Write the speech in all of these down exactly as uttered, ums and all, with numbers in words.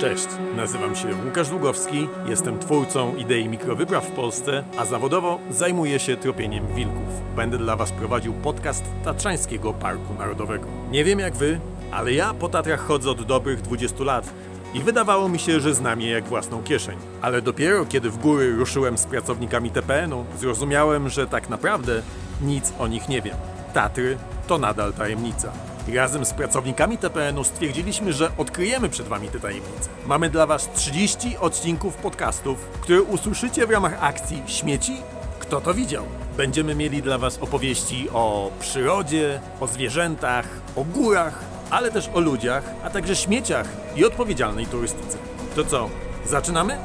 Cześć, nazywam się Łukasz Długowski, jestem twórcą idei mikrowypraw w Polsce, a zawodowo zajmuję się tropieniem wilków. Będę dla Was prowadził podcast Tatrzańskiego Parku Narodowego. Nie wiem jak Wy, ale ja po Tatrach chodzę od dobrych dwudziestu lat i wydawało mi się, że znam je jak własną kieszeń. Ale dopiero kiedy w góry ruszyłem z pracownikami T P N-u, zrozumiałem, że tak naprawdę nic o nich nie wiem. Tatry to nadal tajemnica. Razem z pracownikami T P N-u stwierdziliśmy, że odkryjemy przed Wami te tajemnice. Mamy dla Was trzydzieści odcinków podcastów, które usłyszycie w ramach akcji Śmieci? Kto to widział? Będziemy mieli dla Was opowieści o przyrodzie, o zwierzętach, o górach, ale też o ludziach, a także śmieciach i odpowiedzialnej turystyce. To co, zaczynamy?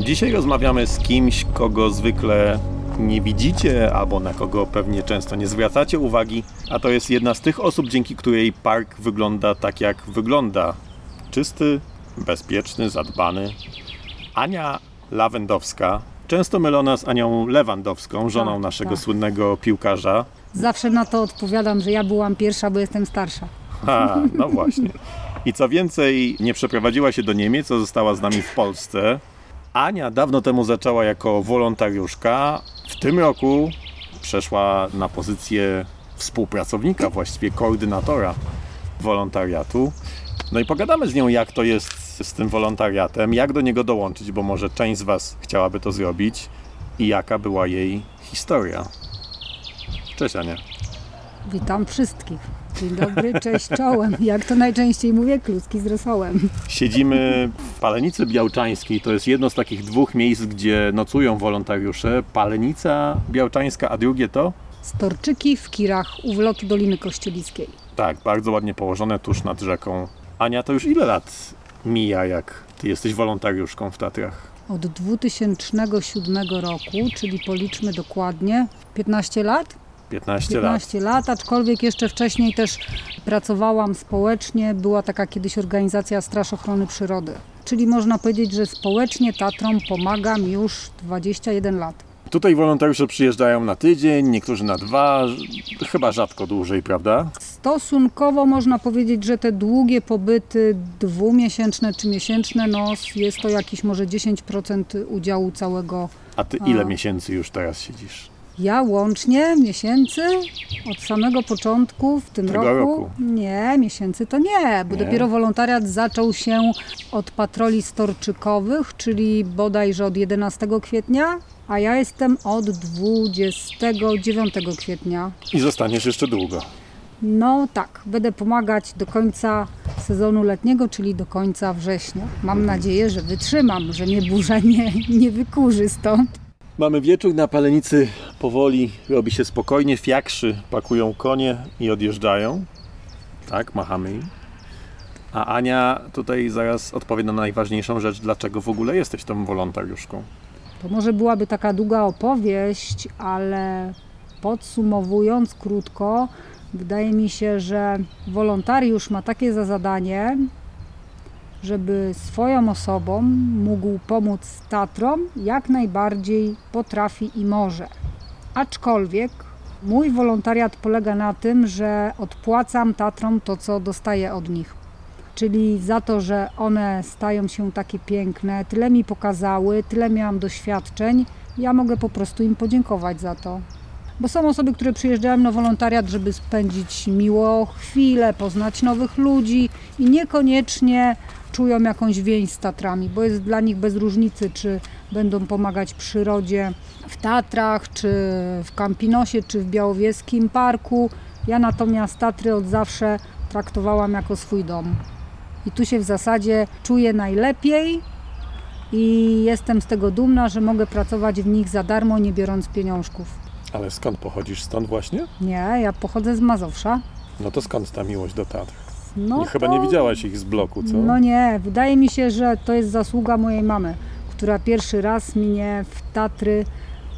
Dzisiaj rozmawiamy z kimś, kogo zwykle nie widzicie, albo na kogo pewnie często nie zwracacie uwagi, a to jest jedna z tych osób, dzięki której park wygląda tak, jak wygląda. Czysty, bezpieczny, zadbany. Ania Lawendowska, często mylona z Anią Lewandowską, żoną tak, naszego tak. słynnego piłkarza. Zawsze na to odpowiadam, że ja byłam pierwsza, bo jestem starsza. Ha, no właśnie. I co więcej, nie przeprowadziła się do Niemiec, została z nami w Polsce. Ania dawno temu zaczęła jako wolontariuszka. W tym roku przeszła na pozycję współpracownika, właściwie koordynatora wolontariatu. No i pogadamy z nią, jak to jest z tym wolontariatem, jak do niego dołączyć, bo może część z Was chciałaby to zrobić i jaka była jej historia. Cześć, Ania. Witam wszystkich. Dzień dobry, cześć, czołem. Jak to najczęściej mówię, kluski z rosołem. Siedzimy w Palenicy Białczańskiej. To jest jedno z takich dwóch miejsc, gdzie nocują wolontariusze. Palenica Białczańska, a drugie to? Storczyki w Kirach u wlotu Doliny Kościeliskiej. Tak, bardzo ładnie położone tuż nad rzeką. Ania, to już ile lat mija, jak Ty jesteś wolontariuszką w Tatrach? Od dwa tysiące siódmego roku, czyli policzmy dokładnie, piętnaście lat? piętnaście lat, aczkolwiek jeszcze wcześniej też pracowałam społecznie. Była taka kiedyś organizacja Straż Ochrony Przyrody. Czyli można powiedzieć, że społecznie Tatrom pomagam już dwadzieścia jeden lat. Tutaj wolontariusze przyjeżdżają na tydzień, niektórzy na dwa, chyba rzadko dłużej, prawda? Stosunkowo można powiedzieć, że te długie pobyty dwumiesięczne czy miesięczne, no jest to jakiś może dziesięć procent udziału całego. A Ty ile a... miesięcy już teraz siedzisz? Ja łącznie miesięcy od samego początku w tym Tego roku. roku. Nie, miesięcy to nie, bo nie. Dopiero wolontariat zaczął się od patroli storczykowych, czyli bodajże od jedenastego kwietnia, a ja jestem od dwudziestego dziewiątego kwietnia. I zostaniesz jeszcze długo. No tak, będę pomagać do końca sezonu letniego, czyli do końca września. Mam nadzieję, że wytrzymam, że mnie burza nie, nie wykurzy stąd. Mamy wieczór na Palenicy, powoli robi się spokojnie, fiakrzy pakują konie i odjeżdżają. Tak, machamy im. A Ania tutaj zaraz odpowie na najważniejszą rzecz, dlaczego w ogóle jesteś tą wolontariuszką. To może byłaby taka długa opowieść, ale podsumowując krótko, wydaje mi się, że wolontariusz ma takie za zadanie, żeby swoją osobą mógł pomóc Tatrom jak najbardziej potrafi i może. Aczkolwiek mój wolontariat polega na tym, że odpłacam Tatrom to, co dostaję od nich. Czyli za to, że one stają się takie piękne, tyle mi pokazały, tyle miałam doświadczeń, ja mogę po prostu im podziękować za to. Bo są osoby, które przyjeżdżają na wolontariat, żeby spędzić miło chwilę, poznać nowych ludzi i niekoniecznie czują jakąś więź z Tatrami, bo jest dla nich bez różnicy, czy będą pomagać przyrodzie w Tatrach, czy w Kampinosie, czy w Białowieskim Parku. Ja natomiast Tatry od zawsze traktowałam jako swój dom. I tu się w zasadzie czuję najlepiej i jestem z tego dumna, że mogę pracować w nich za darmo, nie biorąc pieniążków. Ale skąd pochodzisz? Stąd właśnie? Nie, ja pochodzę z Mazowsza. No to skąd ta miłość do Tatr? No to... Chyba nie widziałaś ich z bloku, co? No nie, wydaje mi się, że to jest zasługa mojej mamy, która pierwszy raz mnie w Tatry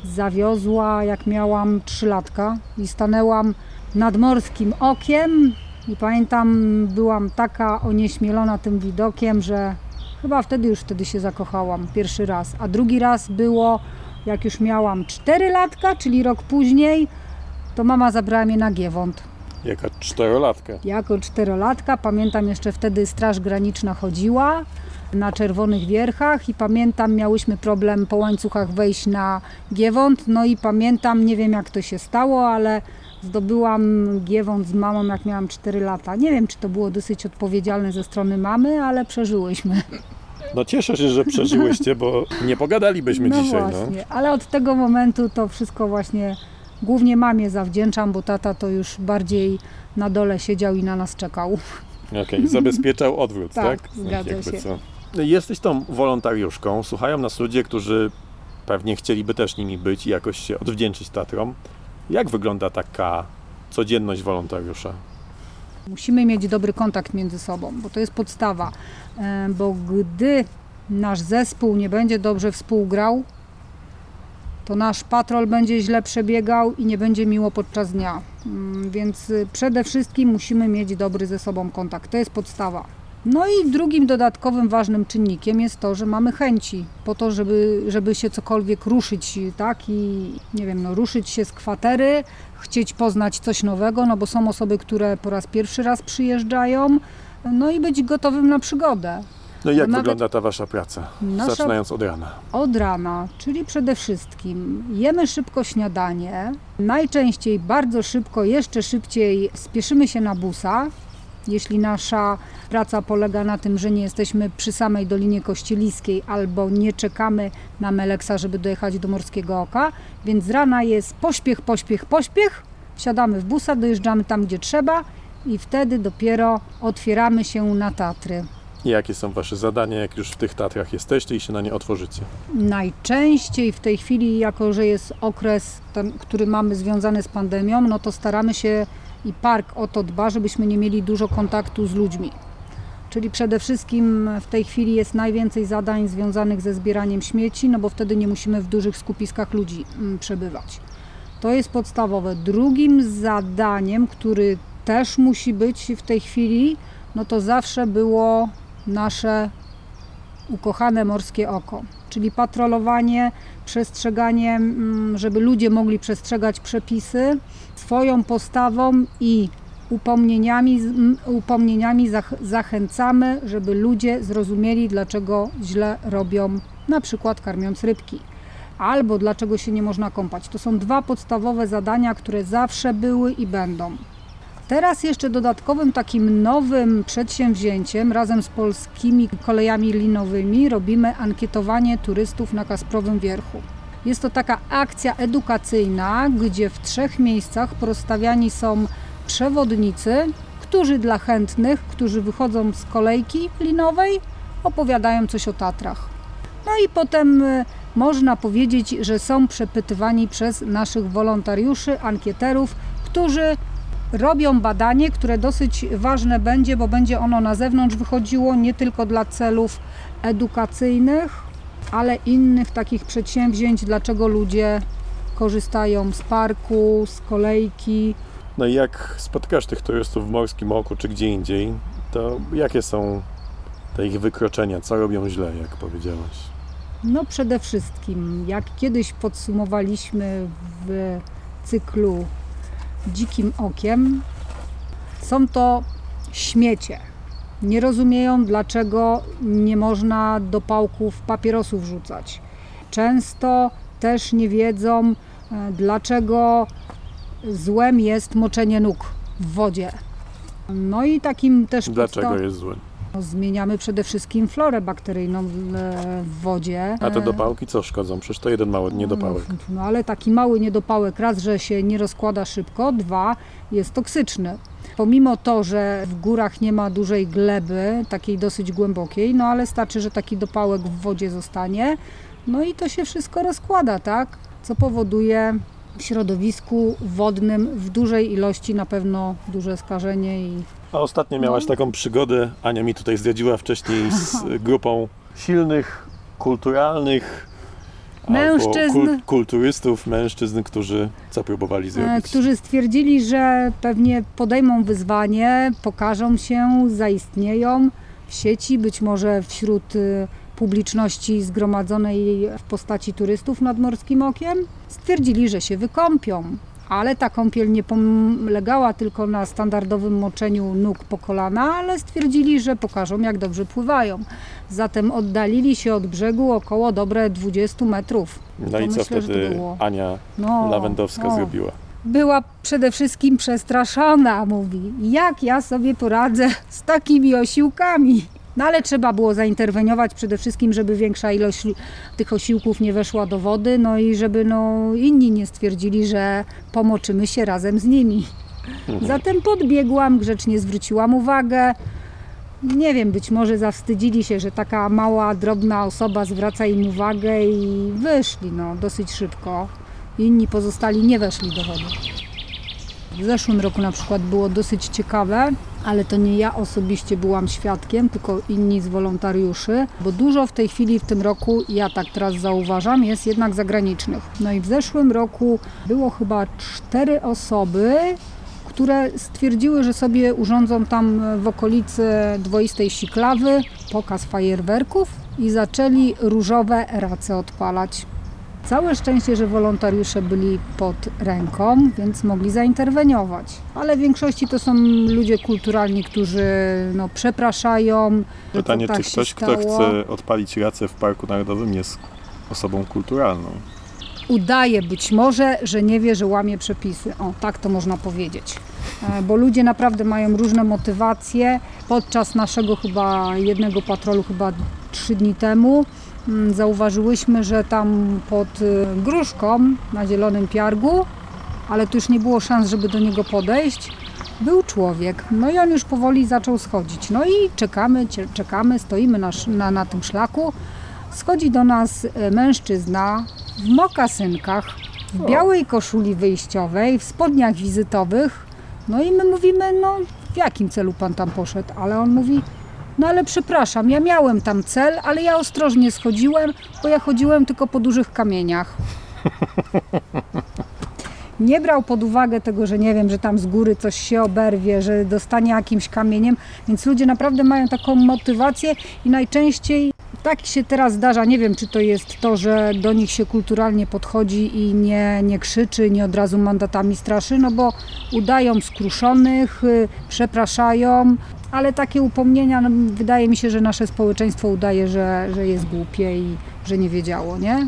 zawiozła, jak miałam trzy latka i stanęłam nad Morskim Okiem i pamiętam, byłam taka onieśmielona tym widokiem, że chyba wtedy już wtedy się zakochałam, pierwszy raz. A drugi raz było jak już miałam cztery latka, czyli rok później, to mama zabrała mnie na Giewont. Jako czterolatka? Jako czterolatka. Pamiętam, jeszcze wtedy Straż Graniczna chodziła na Czerwonych Wierchach i pamiętam, miałyśmy problem po łańcuchach wejść na Giewont. No i pamiętam, nie wiem jak to się stało, ale zdobyłam Giewont z mamą, jak miałam cztery lata. Nie wiem, czy to było dosyć odpowiedzialne ze strony mamy, ale przeżyłyśmy. No cieszę się, że przeżyłyście, bo nie pogadalibyśmy no dzisiaj. Właśnie. No. Ale od tego momentu to wszystko właśnie głównie mamie zawdzięczam, bo tata to już bardziej na dole siedział i na nas czekał. Okej, okay, zabezpieczał odwrót, tak? Tak, zgadza się. Co. Jesteś tą wolontariuszką, słuchają nas ludzie, którzy pewnie chcieliby też nimi być i jakoś się odwdzięczyć Tatrom. Jak wygląda taka codzienność wolontariusza? Musimy mieć dobry kontakt między sobą, bo to jest podstawa, bo gdy nasz zespół nie będzie dobrze współgrał, to nasz patrol będzie źle przebiegał i nie będzie miło podczas dnia. Więc przede wszystkim musimy mieć dobry ze sobą kontakt. To jest podstawa. No i drugim dodatkowym ważnym czynnikiem jest to, że mamy chęci po to, żeby, żeby się cokolwiek ruszyć, tak? I nie wiem, no ruszyć się z kwatery, chcieć poznać coś nowego, no bo są osoby, które po raz pierwszy raz przyjeżdżają, no i być gotowym na przygodę. No i jak Nawet wygląda ta wasza praca, nasza... zaczynając od rana? Od rana, czyli przede wszystkim jemy szybko śniadanie, najczęściej bardzo szybko, jeszcze szybciej spieszymy się na busa, jeśli nasza praca polega na tym, że nie jesteśmy przy samej Dolinie Kościeliskiej albo nie czekamy na Meleksa, żeby dojechać do Morskiego Oka, więc z rana jest pośpiech, pośpiech, pośpiech, wsiadamy w busa, dojeżdżamy tam, gdzie trzeba i wtedy dopiero otwieramy się na Tatry. I jakie są wasze zadania, jak już w tych Tatrach jesteście i się na nie otworzycie? Najczęściej w tej chwili, jako że jest okres, ten, który mamy związany z pandemią, no to staramy się i park o to dba, żebyśmy nie mieli dużo kontaktu z ludźmi. Czyli przede wszystkim w tej chwili jest najwięcej zadań związanych ze zbieraniem śmieci, no bo wtedy nie musimy w dużych skupiskach ludzi przebywać. To jest podstawowe. Drugim zadaniem, który też musi być w tej chwili, no to zawsze było nasze ukochane Morskie Oko, czyli patrolowanie, przestrzeganie, żeby ludzie mogli przestrzegać przepisy swoją postawą i upomnieniami, upomnieniami zachęcamy, żeby ludzie zrozumieli, dlaczego źle robią, na przykład karmiąc rybki, albo dlaczego się nie można kąpać. To są dwa podstawowe zadania, które zawsze były i będą. Teraz jeszcze dodatkowym takim nowym przedsięwzięciem razem z polskimi kolejami linowymi robimy ankietowanie turystów na Kasprowym Wierchu. Jest to taka akcja edukacyjna, gdzie w trzech miejscach porozstawiani są przewodnicy, którzy dla chętnych, którzy wychodzą z kolejki linowej, opowiadają coś o Tatrach. No i potem można powiedzieć, że są przepytywani przez naszych wolontariuszy, ankieterów, którzy robią badanie, które dosyć ważne będzie, bo będzie ono na zewnątrz wychodziło nie tylko dla celów edukacyjnych, ale innych takich przedsięwzięć, dlaczego ludzie korzystają z parku, z kolejki. No i jak spotkasz tych turystów w Morskim Oku czy gdzie indziej, to jakie są te ich wykroczenia, co robią źle, jak powiedziałaś? No przede wszystkim, jak kiedyś podsumowaliśmy w cyklu Dzikim Okiem, są to śmiecie. Nie rozumieją, dlaczego nie można do pałków papierosów rzucać. Często też nie wiedzą, dlaczego złem jest moczenie nóg w wodzie. No i takim też... Dlaczego podsta- jest złe? Zmieniamy przede wszystkim florę bakteryjną w wodzie. A te dopałki co szkodzą? Przecież to jeden mały niedopałek. No ale taki mały niedopałek raz, że się nie rozkłada szybko, dwa, jest toksyczny. Pomimo to, że w górach nie ma dużej gleby, takiej dosyć głębokiej, no ale starczy, że taki dopałek w wodzie zostanie, no i to się wszystko rozkłada, tak? Co powoduje w środowisku wodnym w dużej ilości na pewno duże skażenie i... A ostatnio miałaś taką przygodę, Ania mi tutaj zdradziła wcześniej, z grupą silnych, kulturalnych mężczyzn, kul- kulturystów, mężczyzn, którzy co próbowali zrobić? Którzy stwierdzili, że pewnie podejmą wyzwanie, pokażą się, zaistnieją w sieci, być może wśród publiczności zgromadzonej w postaci turystów nad Morskim Okiem. Stwierdzili, że się wykąpią, ale ta kąpiel nie polegała tylko na standardowym moczeniu nóg po kolana, ale stwierdzili, że pokażą, jak dobrze pływają. Zatem oddalili się od brzegu około dobre dwadzieścia metrów. No to i myślę, co wtedy Ania no, Lawendowska no. zrobiła? Była przede wszystkim przestraszona, mówi, jak ja sobie poradzę z takimi osiłkami. No ale trzeba było zainterweniować przede wszystkim, żeby większa ilość tych osiłków nie weszła do wody, no i żeby no, inni nie stwierdzili, że pomoczymy się razem z nimi. Zatem podbiegłam, grzecznie zwróciłam uwagę. Nie wiem, być może zawstydzili się, że taka mała, drobna osoba zwraca im uwagę i wyszli no, dosyć szybko. Inni pozostali nie weszli do wody. W zeszłym roku na przykład było dosyć ciekawe, ale to nie ja osobiście byłam świadkiem, tylko inni z wolontariuszy, bo dużo w tej chwili w tym roku, ja tak teraz zauważam, jest jednak zagranicznych. No i w zeszłym roku było chyba cztery osoby, które stwierdziły, że sobie urządzą tam w okolicy dwoistej Siklawy pokaz fajerwerków i zaczęli różowe race odpalać. Całe szczęście, że wolontariusze byli pod ręką, więc mogli zainterweniować. Ale w większości to są ludzie kulturalni, którzy no, przepraszają. Pytanie, tak czy ktoś, stało. kto chce odpalić racę w Parku Narodowym, jest osobą kulturalną? Udaje być może, że nie wie, że łamie przepisy. O, tak to można powiedzieć. Bo ludzie naprawdę mają różne motywacje. Podczas naszego chyba jednego patrolu, chyba trzy dni temu, zauważyłyśmy, że tam pod gruszką na Zielonym Piargu, ale tu już nie było szans, żeby do niego podejść, był człowiek. No i on już powoli zaczął schodzić. No i czekamy, czekamy, stoimy na, na, na tym szlaku. Schodzi do nas mężczyzna w mokasynkach, w białej koszuli wyjściowej, w spodniach wizytowych. No i my mówimy, no w jakim celu pan tam poszedł? Ale on mówi, no ale przepraszam, ja miałem tam cel, ale ja ostrożnie schodziłem, bo ja chodziłem tylko po dużych kamieniach. Nie brał pod uwagę tego, że nie wiem, że tam z góry coś się oberwie, że dostanie jakimś kamieniem, więc ludzie naprawdę mają taką motywację i najczęściej tak się teraz zdarza, nie wiem, czy to jest to, że do nich się kulturalnie podchodzi i nie, nie krzyczy, nie od razu mandatami straszy, no bo udają skruszonych, przepraszają. Ale takie upomnienia, no, wydaje mi się, że nasze społeczeństwo udaje, że, że jest głupie i że nie wiedziało, nie?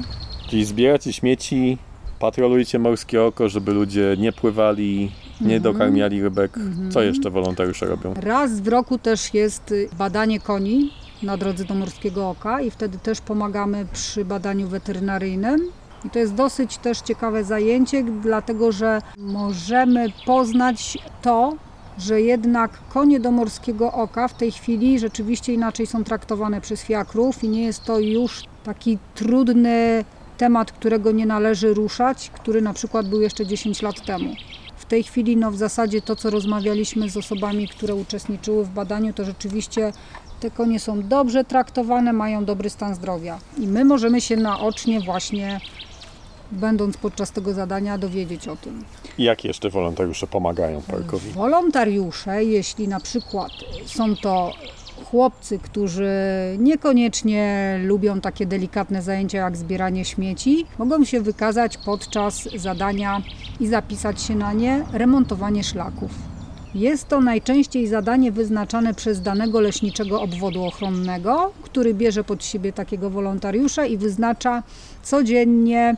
Czyli zbieracie śmieci, patrolujcie Morskie Oko, żeby ludzie nie pływali, nie mm-hmm. dokarmiali rybek. Mm-hmm. Co jeszcze wolontariusze robią? Raz w roku też jest badanie koni na drodze do Morskiego Oka i wtedy też pomagamy przy badaniu weterynaryjnym. I to jest dosyć też ciekawe zajęcie, dlatego że możemy poznać to, że jednak konie do Morskiego Oka w tej chwili rzeczywiście inaczej są traktowane przez fiakrów i nie jest to już taki trudny temat, którego nie należy ruszać, który na przykład był jeszcze dziesięć lat temu. W tej chwili no w zasadzie to, co rozmawialiśmy z osobami, które uczestniczyły w badaniu, to rzeczywiście te konie są dobrze traktowane, mają dobry stan zdrowia i my możemy się naocznie właśnie, będąc podczas tego zadania, dowiedzieć o tym. I jak jeszcze wolontariusze pomagają parkowi? Wolontariusze, jeśli na przykład są to chłopcy, którzy niekoniecznie lubią takie delikatne zajęcia jak zbieranie śmieci, mogą się wykazać podczas zadania i zapisać się na nie remontowanie szlaków. Jest to najczęściej zadanie wyznaczane przez danego leśniczego obwodu ochronnego, który bierze pod siebie takiego wolontariusza i wyznacza codziennie,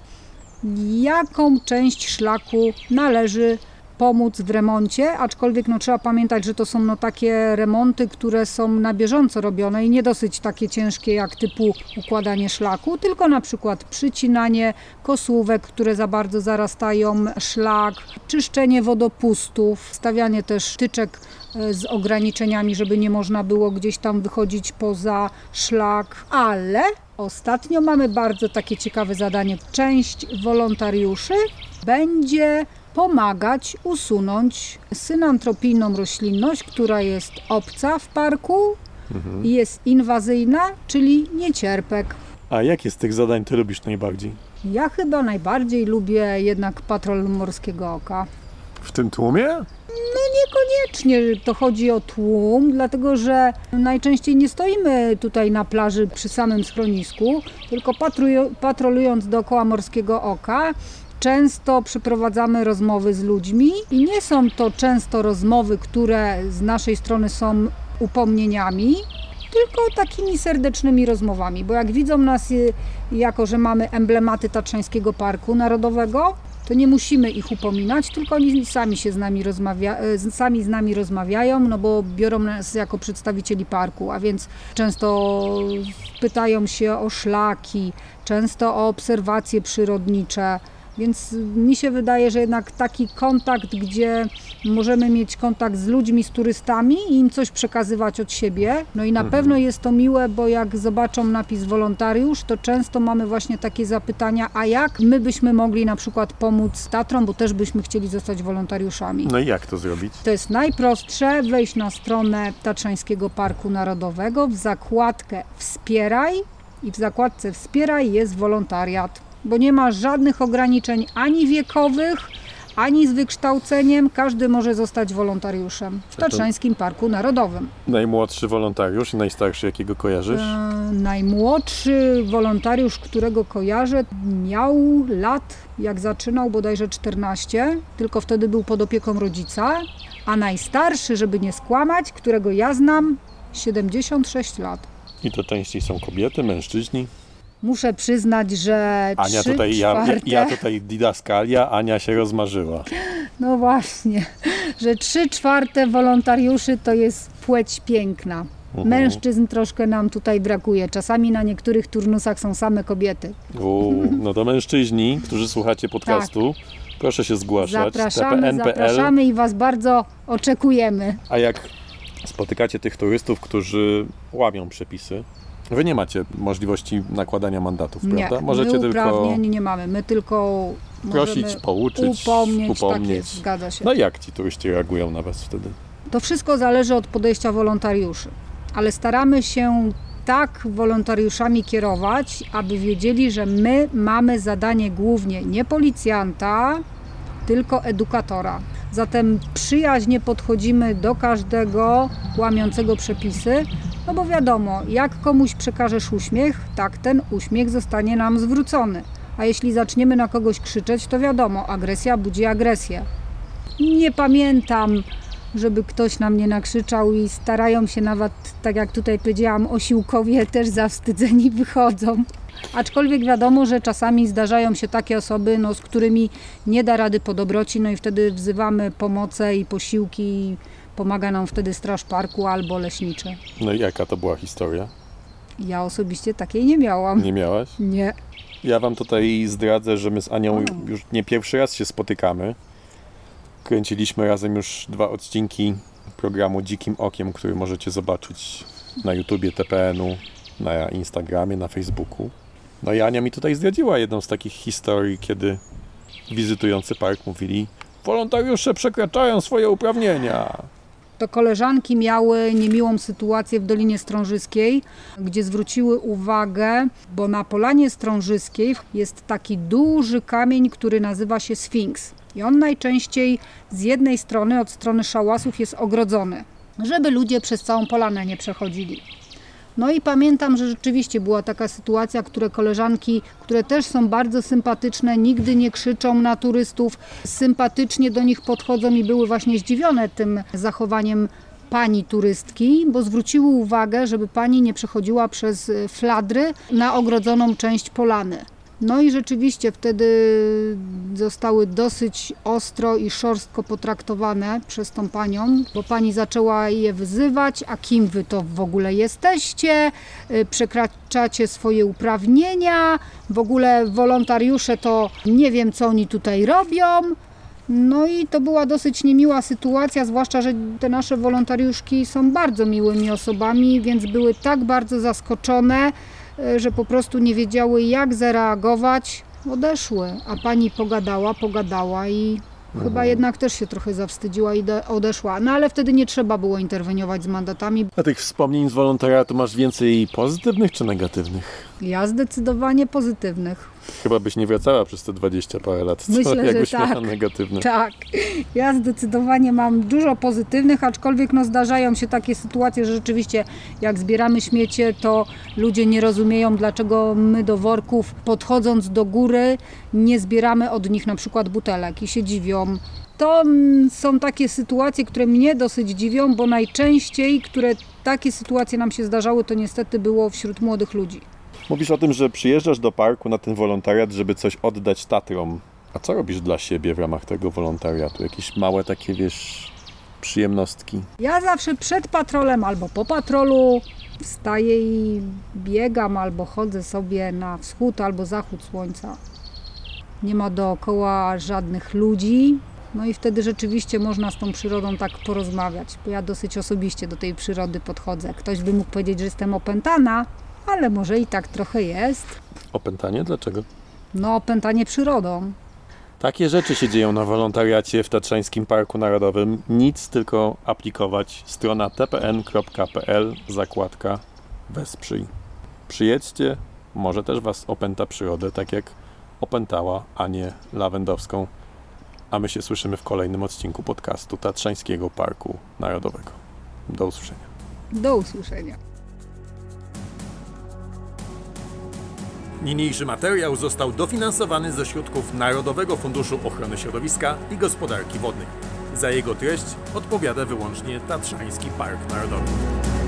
jaką część szlaku należy pomóc w remoncie, aczkolwiek no, trzeba pamiętać, że to są no, takie remonty, które są na bieżąco robione i nie dosyć takie ciężkie jak typu układanie szlaku, tylko na przykład przycinanie kosówek, które za bardzo zarastają szlak, czyszczenie wodopustów, stawianie też tyczek z ograniczeniami, żeby nie można było gdzieś tam wychodzić poza szlak, ale ostatnio mamy bardzo takie ciekawe zadanie. Część wolontariuszy będzie pomagać usunąć synantropijną roślinność, która jest obca w parku mhm. i jest inwazyjna, czyli niecierpek. A jakie z tych zadań ty lubisz najbardziej? Ja chyba najbardziej lubię jednak patrol Morskiego Oka. w tym tłumie? No niekoniecznie to chodzi o tłum, dlatego że najczęściej nie stoimy tutaj na plaży przy samym schronisku, tylko patruj- patrolując dookoła Morskiego Oka, często przeprowadzamy rozmowy z ludźmi i nie są to często rozmowy, które z naszej strony są upomnieniami, tylko takimi serdecznymi rozmowami, bo jak widzą nas, jako że mamy emblematy Tatrzańskiego Parku Narodowego, to nie musimy ich upominać, tylko oni sami się z nami, rozmawia, sami z nami rozmawiają, no bo biorą nas jako przedstawicieli parku, a więc często pytają się o szlaki, często o obserwacje przyrodnicze, więc mi się wydaje, że jednak taki kontakt, gdzie możemy mieć kontakt z ludźmi, z turystami i im coś przekazywać od siebie. No i na mhm. pewno jest to miłe, bo jak zobaczą napis wolontariusz, to często mamy właśnie takie zapytania, a jak my byśmy mogli na przykład pomóc Tatrom, bo też byśmy chcieli zostać wolontariuszami. No i jak to zrobić? To jest najprostsze, wejść na stronę Tatrzańskiego Parku Narodowego, w zakładkę Wspieraj i w zakładce Wspieraj jest wolontariat. Bo nie ma żadnych ograniczeń ani wiekowych, ani z wykształceniem. Każdy może zostać wolontariuszem w Tatrzańskim Parku Narodowym. Najmłodszy wolontariusz, najstarszy jakiego kojarzysz? E, najmłodszy wolontariusz, którego kojarzę, miał lat, jak zaczynał, bodajże czternaście, tylko wtedy był pod opieką rodzica, a najstarszy, żeby nie skłamać, którego ja znam, siedemdziesiąt sześć lat. I to częściej są kobiety, mężczyźni? Muszę przyznać, że Ania trzy tutaj, czwarte... ja, ja tutaj didaskalia, Ania się rozmarzyła. No właśnie, że trzy czwarte wolontariuszy to jest płeć piękna. Mhm. Mężczyzn troszkę nam tutaj brakuje. Czasami na niektórych turnusach są same kobiety. Uu, no to mężczyźni, którzy słuchacie podcastu, tak. Proszę się zgłaszać. Zapraszamy, zapraszamy i Was bardzo oczekujemy. A jak spotykacie tych turystów, którzy łamią przepisy? Wy nie macie możliwości nakładania mandatów, prawda? Nie, możecie my uprawnień tylko nie mamy. My tylko prosić, pouczyć, upomnieć. upomnieć. Tak jest, zgadza się. No i jak ci turyści reagują na Was wtedy? To wszystko zależy od podejścia wolontariuszy, ale staramy się tak wolontariuszami kierować, aby wiedzieli, że my mamy zadanie głównie nie policjanta, tylko edukatora. Zatem przyjaźnie podchodzimy do każdego łamiącego przepisy, no bo wiadomo, jak komuś przekażesz uśmiech, tak ten uśmiech zostanie nam zwrócony. A jeśli zaczniemy na kogoś krzyczeć, to wiadomo, agresja budzi agresję. Nie pamiętam, żeby ktoś na mnie nakrzyczał i starają się nawet, tak jak tutaj powiedziałam, osiłkowie też zawstydzeni wychodzą. Aczkolwiek wiadomo, że czasami zdarzają się takie osoby, no, z którymi nie da rady po dobroci, no i wtedy wzywamy pomocę i posiłki i pomaga nam wtedy Straż Parku albo leśniczy. No i jaka to była historia? Ja osobiście takiej nie miałam. Nie miałaś? Nie. Ja Wam tutaj zdradzę, że my z Anią no. już nie pierwszy raz się spotykamy. Kręciliśmy razem już dwa odcinki programu Dzikim Okiem, który możecie zobaczyć na YouTubie T P N-u, na Instagramie, na Facebooku. No i Ania mi tutaj zdradziła jedną z takich historii, kiedy wizytujący park mówili: wolontariusze przekraczają swoje uprawnienia. To koleżanki miały niemiłą sytuację w Dolinie Strążyskiej, gdzie zwróciły uwagę, bo na Polanie Strążyskiej jest taki duży kamień, który nazywa się Sfinks. I on najczęściej z jednej strony, od strony szałasów, jest ogrodzony, żeby ludzie przez całą polanę nie przechodzili. No i pamiętam, że rzeczywiście była taka sytuacja, które koleżanki, które też są bardzo sympatyczne, nigdy nie krzyczą na turystów, sympatycznie do nich podchodzą i były właśnie zdziwione tym zachowaniem pani turystki, bo zwróciły uwagę, żeby pani nie przechodziła przez fladry na ogrodzoną część polany. No i rzeczywiście wtedy zostały dosyć ostro i szorstko potraktowane przez tą panią, bo pani zaczęła je wyzywać, a kim wy to w ogóle jesteście, przekraczacie swoje uprawnienia, w ogóle wolontariusze to nie wiem co oni tutaj robią. No i to była dosyć niemiła sytuacja, zwłaszcza że te nasze wolontariuszki są bardzo miłymi osobami, więc były tak bardzo zaskoczone, że po prostu nie wiedziały jak zareagować, odeszły, a pani pogadała, pogadała i mhm. chyba jednak też się trochę zawstydziła i de- odeszła, no ale wtedy nie trzeba było interweniować z mandatami. A tych wspomnień z wolontariatu masz więcej pozytywnych czy negatywnych? Ja zdecydowanie pozytywnych. Chyba byś nie wracała przez te dwadzieścia parę lat, co? Myślę, jakbyś że miała tak. Negatywne. Tak, ja zdecydowanie mam dużo pozytywnych, aczkolwiek no zdarzają się takie sytuacje, że rzeczywiście jak zbieramy śmiecie, to ludzie nie rozumieją, dlaczego my do worków, podchodząc do góry, nie zbieramy od nich na przykład butelek i się dziwią. To są takie sytuacje, które mnie dosyć dziwią, bo najczęściej, które takie sytuacje nam się zdarzały, to niestety było wśród młodych ludzi. Mówisz o tym, że przyjeżdżasz do parku na ten wolontariat, żeby coś oddać Tatrom. A co robisz dla siebie w ramach tego wolontariatu? Jakieś małe takie, wiesz, przyjemnostki? Ja zawsze przed patrolem albo po patrolu wstaję i biegam albo chodzę sobie na wschód albo zachód słońca. Nie ma dookoła żadnych ludzi. No i wtedy rzeczywiście można z tą przyrodą tak porozmawiać, bo ja dosyć osobiście do tej przyrody podchodzę. Ktoś by mógł powiedzieć, że jestem opętana, ale może i tak trochę jest. Opętanie? Dlaczego? No, opętanie przyrodą. Takie rzeczy się dzieją na wolontariacie w Tatrzańskim Parku Narodowym. Nic, tylko aplikować. Strona t p n kropka p l, zakładka wesprzyj. Przyjedźcie, może też Was opęta przyrodę, tak jak opętała Anię Lawendowską. A my się słyszymy w kolejnym odcinku podcastu Tatrzańskiego Parku Narodowego. Do usłyszenia. Do usłyszenia. Niniejszy materiał został dofinansowany ze środków Narodowego Funduszu Ochrony Środowiska i Gospodarki Wodnej. Za jego treść odpowiada wyłącznie Tatrzański Park Narodowy.